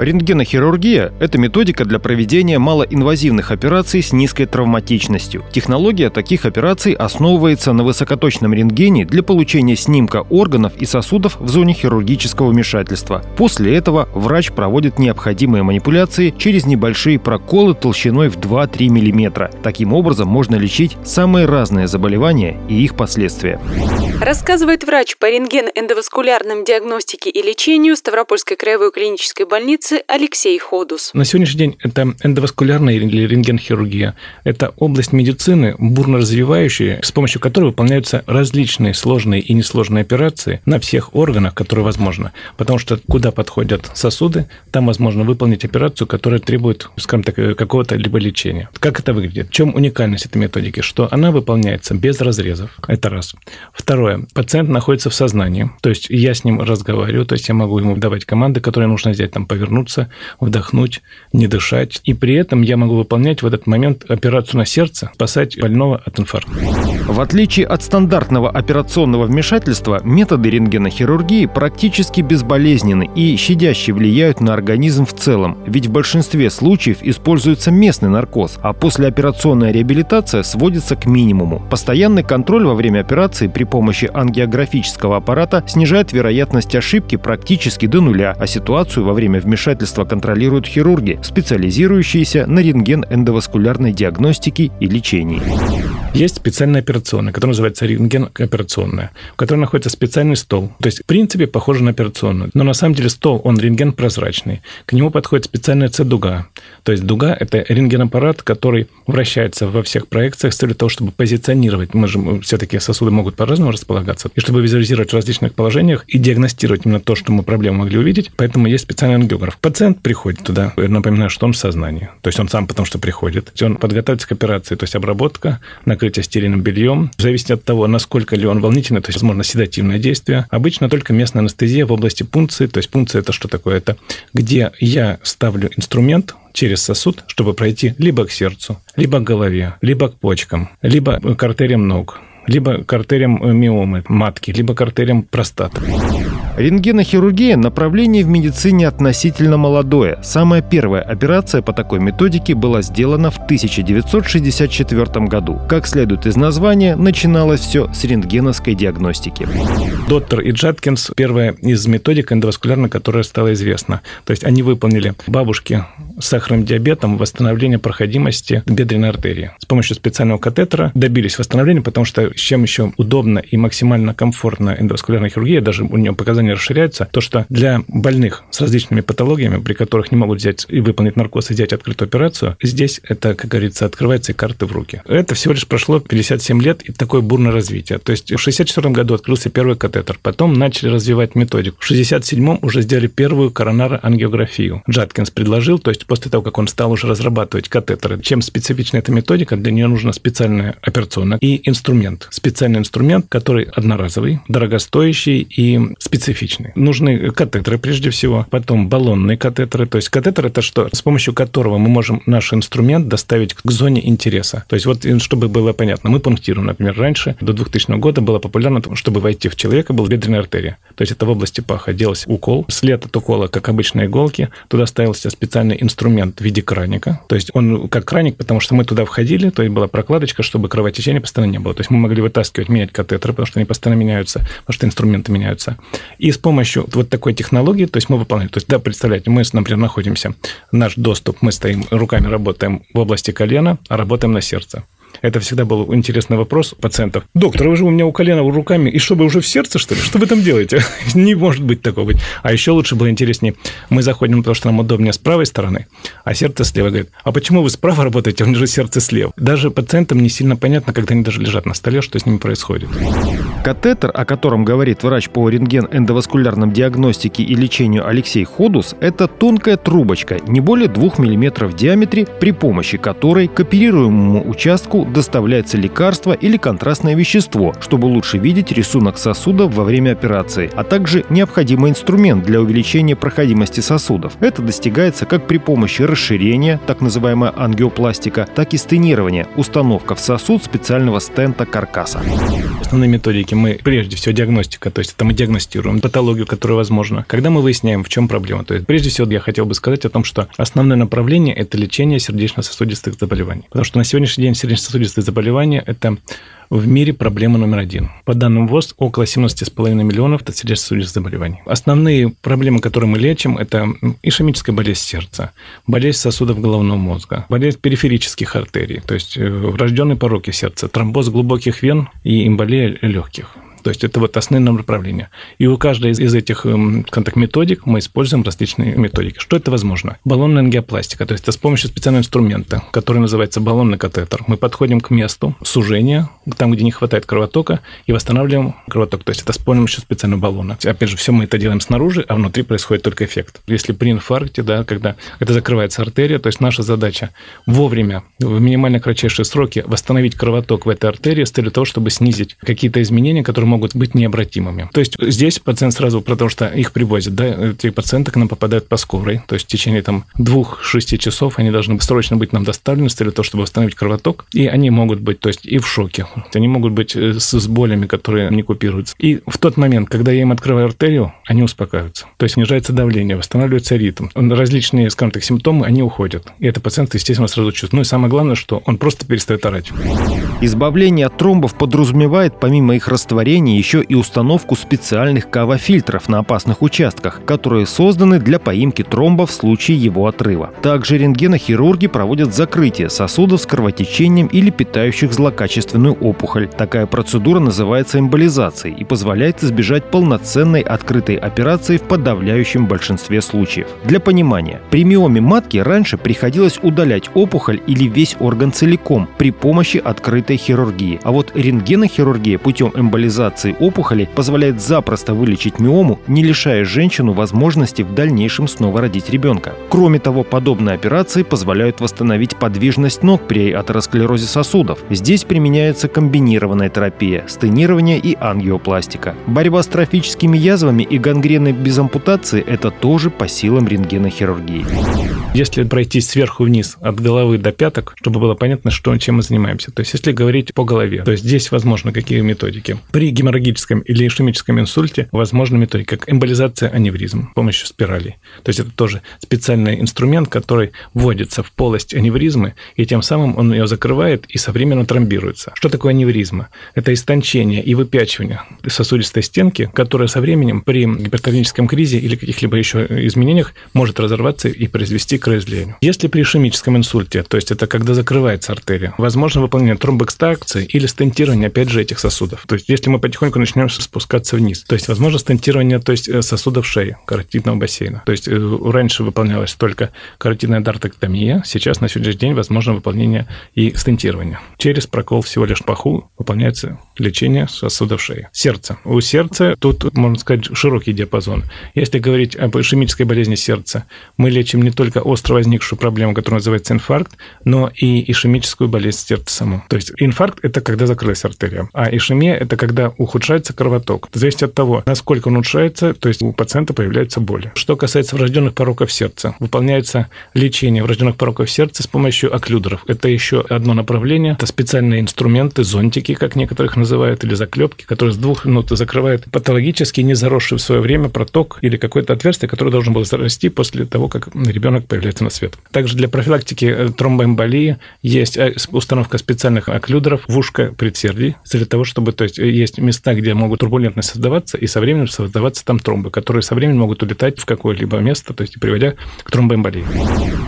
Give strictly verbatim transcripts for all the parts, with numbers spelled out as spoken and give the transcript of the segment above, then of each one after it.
Рентгенохирургия – это методика для проведения малоинвазивных операций с низкой травматичностью. Технология таких операций основывается на высокоточном рентгене для получения снимка органов и сосудов в зоне хирургического вмешательства. После этого врач проводит необходимые манипуляции через небольшие проколы толщиной в два-три миллиметра. Таким образом можно лечить самые разные заболевания и их последствия. Рассказывает врач по рентген-эндоваскулярным диагностике и лечению Ставропольской краевой клинической больницы Алексей Ходус. На сегодняшний день это эндоваскулярная или рентгенхирургия. Это область медицины, бурно развивающая, с помощью которой выполняются различные сложные и несложные операции на всех органах, которые возможны. Потому что куда подходят сосуды, там возможно выполнить операцию, которая требует, скажем так, какого-то либо лечения. Как это выглядит? В чем уникальность этой методики? Что она выполняется без разрезов. Это раз. Второе. Пациент находится в сознании. То есть я с ним разговариваю, то есть я могу ему давать команды, которые нужно взять, там, повернуть, вдохнуть, не дышать. И при этом я могу выполнять в этот момент операцию на сердце, спасать больного от инфаркта. В отличие от стандартного операционного вмешательства, методы рентгенохирургии практически безболезненны и щадяще влияют на организм в целом. Ведь в большинстве случаев используется местный наркоз, а послеоперационная реабилитация сводится к минимуму. Постоянный контроль во время операции при помощи ангиографического аппарата снижает вероятность ошибки практически до нуля, а ситуацию во время вмешательства Вмешательства контролируют хирурги, специализирующиеся на рентген-эндоваскулярной диагностике и лечении. Есть специальная операционная, которая называется рентген-операционная, в которой находится специальный стол. То есть, в принципе, похоже на операционную. Но на самом деле стол, он рентген-прозрачный. К нему подходит специальная С-дуга. То есть, дуга – это рентген-аппарат, который вращается во всех проекциях с целью того, чтобы позиционировать. Мы же все-таки сосуды могут по-разному располагаться. И чтобы визуализировать в различных положениях и диагностировать именно то, что мы проблему могли увидеть, поэтому есть специальный ангиограф. Пациент приходит туда, я напоминаю, что он в сознании. То есть, он сам потому что приходит. Он подготовится к операции, то есть, обработка, накрытие стерильным бельем. В зависимости от того, насколько ли он волнительный, то есть, возможно, седативное действие. Обычно только местная анестезия в области пункции. То есть, пункция – это что такое? Это где я ставлю инструмент через сосуд, чтобы пройти либо к сердцу, либо к голове, либо к почкам, либо к артериям ног, либо к артериям миомы матки, либо к артериям простаты. Рентгенохирургия – направление в медицине относительно молодое. Самая первая операция по такой методике была сделана в тысяча девятьсот шестьдесят четвёртом году. Как следует из названия, начиналось все с рентгеновской диагностики. Доктор и Джаткинс – первая из методик эндоваскулярной, которая стала известна. То есть они выполнили бабушки с сахарным диабетом восстановление проходимости бедренной артерии. С помощью специального катетера добились восстановления, потому что с чем еще удобно и максимально комфортно эндоваскулярная хирургия, даже у нее показания расширяются, то, что для больных с различными патологиями, при которых не могут взять и выполнить наркоз и взять открытую операцию, здесь это, как говорится, открываются и карты в руки. Это всего лишь прошло пятьдесят семь лет и такое бурное развитие. То есть в шестьдесят четвёртом году открылся первый катетер, потом начали развивать методику. В шестьдесят седьмом уже сделали первую коронароангиографию. Джаткинс предложил, то есть после того, как он стал уже разрабатывать катетеры, чем специфична эта методика, для нее нужна специальная операционная и инструмент. Специальный инструмент, который одноразовый, дорогостоящий и специфичный. Нужны катетеры, прежде всего, потом баллонные катетеры. То есть катетер – это что? С помощью которого мы можем наш инструмент доставить к зоне интереса. То есть вот, чтобы было понятно, мы пунктируем, например, раньше, до двухтысячного года было популярно, чтобы войти в человека, была бедренная артерия. То есть это в области паха делался укол. След от укола, как обычные иголки, туда ставился специальный инструмент в виде краника. То есть он как краник, потому что мы туда входили, то есть была прокладочка, чтобы кровотечения постоянно не было. То есть мы могли вытаскивать, менять катетеры, потому что они постоянно меняются, потому что инструменты меняются. И И с помощью вот такой технологии, то есть мы выполняем, то есть, да, представляете, мы, например, находимся, наш доступ, мы стоим, руками работаем в области колена, а работаем на сердце. Это всегда был интересный вопрос пациентов. Доктор, вы же у меня у колена руками, и что, вы уже в сердце, что ли? Что вы там делаете? Не может быть такого. А еще лучше было интереснее. Мы заходим, потому что нам удобнее с правой стороны, а сердце слева. Говорит, а почему вы справа работаете, у меня же сердце слева? Даже пациентам не сильно понятно, когда они даже лежат на столе, что с ними происходит. Катетер, о котором говорит врач по рентген-эндоваскулярной диагностике и лечению Алексей Ходус, это тонкая трубочка, не более двух миллиметров в диаметре, при помощи которой к оперируемому участку доставляется лекарство или контрастное вещество, чтобы лучше видеть рисунок сосудов во время операции, а также необходимый инструмент для увеличения проходимости сосудов. Это достигается как при помощи расширения, так называемая ангиопластика, так и стенирования, установка в сосуд специального стента каркаса. Основные методики мы прежде всего диагностика, то есть это мы диагностируем патологию, которая возможна. Когда мы выясняем, в чем проблема, то есть прежде всего я хотел бы сказать о том, что основное направление – это лечение сердечно-сосудистых заболеваний. Потому что на сегодняшний день сердечно-сосудистые заболевания – это в мире проблема номер один. По данным ВОЗ, около семнадцать целых пять десятых миллионов сердечно-сосудистых заболеваний. Основные проблемы, которые мы лечим, это ишемическая болезнь сердца, болезнь сосудов головного мозга, болезнь периферических артерий, то есть врожденные пороки сердца, тромбоз глубоких вен и эмболия легких. То есть это вот основные направления. И у каждой из этих контакт-методик мы используем различные методики. Что это возможно? Баллонная ангиопластика, то есть это с помощью специального инструмента, который называется баллонный катетер. Мы подходим к месту сужения, там, где не хватает кровотока, и восстанавливаем кровоток. То есть это с помощью специального баллона. Опять же, все мы это делаем снаружи, а внутри происходит только эффект. Если при инфаркте, да, когда это закрывается артерия, то есть наша задача вовремя, в минимально кратчайшие сроки восстановить кровоток в этой артерии с целью того, чтобы снизить какие-то изменения, которые могут быть необратимыми. То есть здесь пациент сразу, потому что их привозят, да, эти пациенты к нам попадают по скорой, то есть в течение там двух-шести часов они должны срочно быть нам доставлены с целью того, чтобы восстановить кровоток, и они могут быть, то есть и в шоке, они могут быть с, с болями, которые не купируются. И в тот момент, когда я им открываю артерию, они успокаиваются, то есть снижается давление, восстанавливается ритм, различные, скажем так, симптомы, они уходят, и этот пациент, естественно, сразу чувствует. Ну и самое главное, что он просто перестает орать. Избавление от тромбов подразумевает, помимо их растворения, еще и установку специальных кава-фильтров на опасных участках, которые созданы для поимки тромба в случае его отрыва. Также рентгенохирурги проводят закрытие сосудов с кровотечением или питающих злокачественную опухоль. Такая процедура называется эмболизацией и позволяет избежать полноценной открытой операции в подавляющем большинстве случаев. Для понимания, при миоме матки раньше приходилось удалять опухоль или весь орган целиком при помощи открытой хирургии, а вот рентгенохирургия путем эмболизации опухоли позволяет запросто вылечить миому, не лишая женщину возможности в дальнейшем снова родить ребенка. Кроме того, подобные операции позволяют восстановить подвижность ног при атеросклерозе сосудов. Здесь применяется комбинированная терапия, стенирование и ангиопластика. Борьба с трофическими язвами и гангреной без ампутации – это тоже по силам рентгенохирургии. Если пройтись сверху вниз от головы до пяток, чтобы было понятно, что, чем мы занимаемся. То есть если говорить по голове, то есть здесь возможно какие методики. При геморрагическом или ишемическом инсульте возможна методика, как эмболизация аневризм с помощью спиралей. То есть это тоже специальный инструмент, который вводится в полость аневризмы, и тем самым он ее закрывает и современно тромбируется. Что такое аневризма? Это истончение и выпячивание сосудистой стенки, которая со временем при гипертоническом кризисе или каких-либо еще изменениях может разорваться и произвести к разделению. Если при ишемическом инсульте, то есть это когда закрывается артерия, возможно выполнение тромбоэкстракции или стентирование, опять же, этих сосудов. То есть если мы потихоньку начнем спускаться вниз, то есть возможно стентирование, то есть сосудов шеи, каротидного бассейна. То есть раньше выполнялась только каротидная дартэктомия, сейчас на сегодняшний день возможно выполнение и стентирование. Через прокол всего лишь паху выполняется лечение сосудов шеи. Сердце. У сердца тут, можно сказать, широкий диапазон. Если говорить об ишемической болезни сердца, мы лечим не только остро возникшую проблему, которая называется инфаркт, но и ишемическую болезнь сердца саму. То есть инфаркт – это когда закрылась артерия, а ишемия – это когда ухудшается кровоток. Зависит от того, насколько он ухудшается, то есть у пациента появляются боли. Что касается врожденных пороков сердца, выполняется лечение врожденных пороков сердца с помощью окклюдеров. Это еще одно направление. Это специальные инструменты, зонтики, как некоторых называют, или заклепки, которые с двух минут закрывают патологически не заросший в свое время проток или какое-то отверстие, которое должно было зарасти после того, как ребенок появляется на свет. Также для профилактики тромбоэмболии есть установка специальных окклюдеров в ушко предсердий для того, чтобы, то есть, есть места, где могут турбулентность создаваться, и со временем создаваться там тромбы, которые со временем могут улетать в какое-либо место, то есть приводя к тромбоэмболии.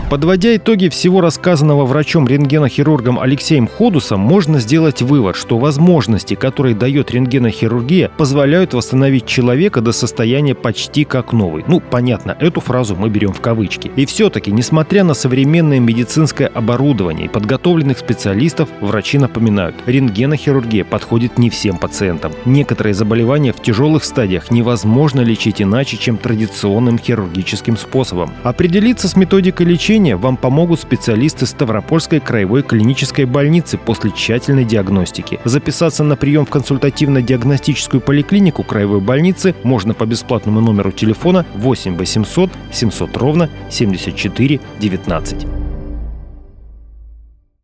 Подводя итоги всего рассказанного врачом-рентгенохирургом Алексеем Ходусом, можно сделать вывод, что возможности, которые дает рентгенохирургия, позволяют восстановить человека до состояния почти как новый. Ну, понятно, эту фразу мы берем в кавычки. И все-таки, несмотря на современное медицинское оборудование и подготовленных специалистов, врачи напоминают, рентгенохирургия подходит не всем пациентам. пациентам. Некоторые заболевания в тяжелых стадиях невозможно лечить иначе, чем традиционным хирургическим способом. Определиться с методикой лечения вам помогут специалисты Ставропольской краевой клинической больницы после тщательной диагностики. Записаться на прием в консультативно-диагностическую поликлинику краевой больницы можно по бесплатному номеру телефона восемь восемьсот семьсот ровно семьдесят четыре девятнадцать.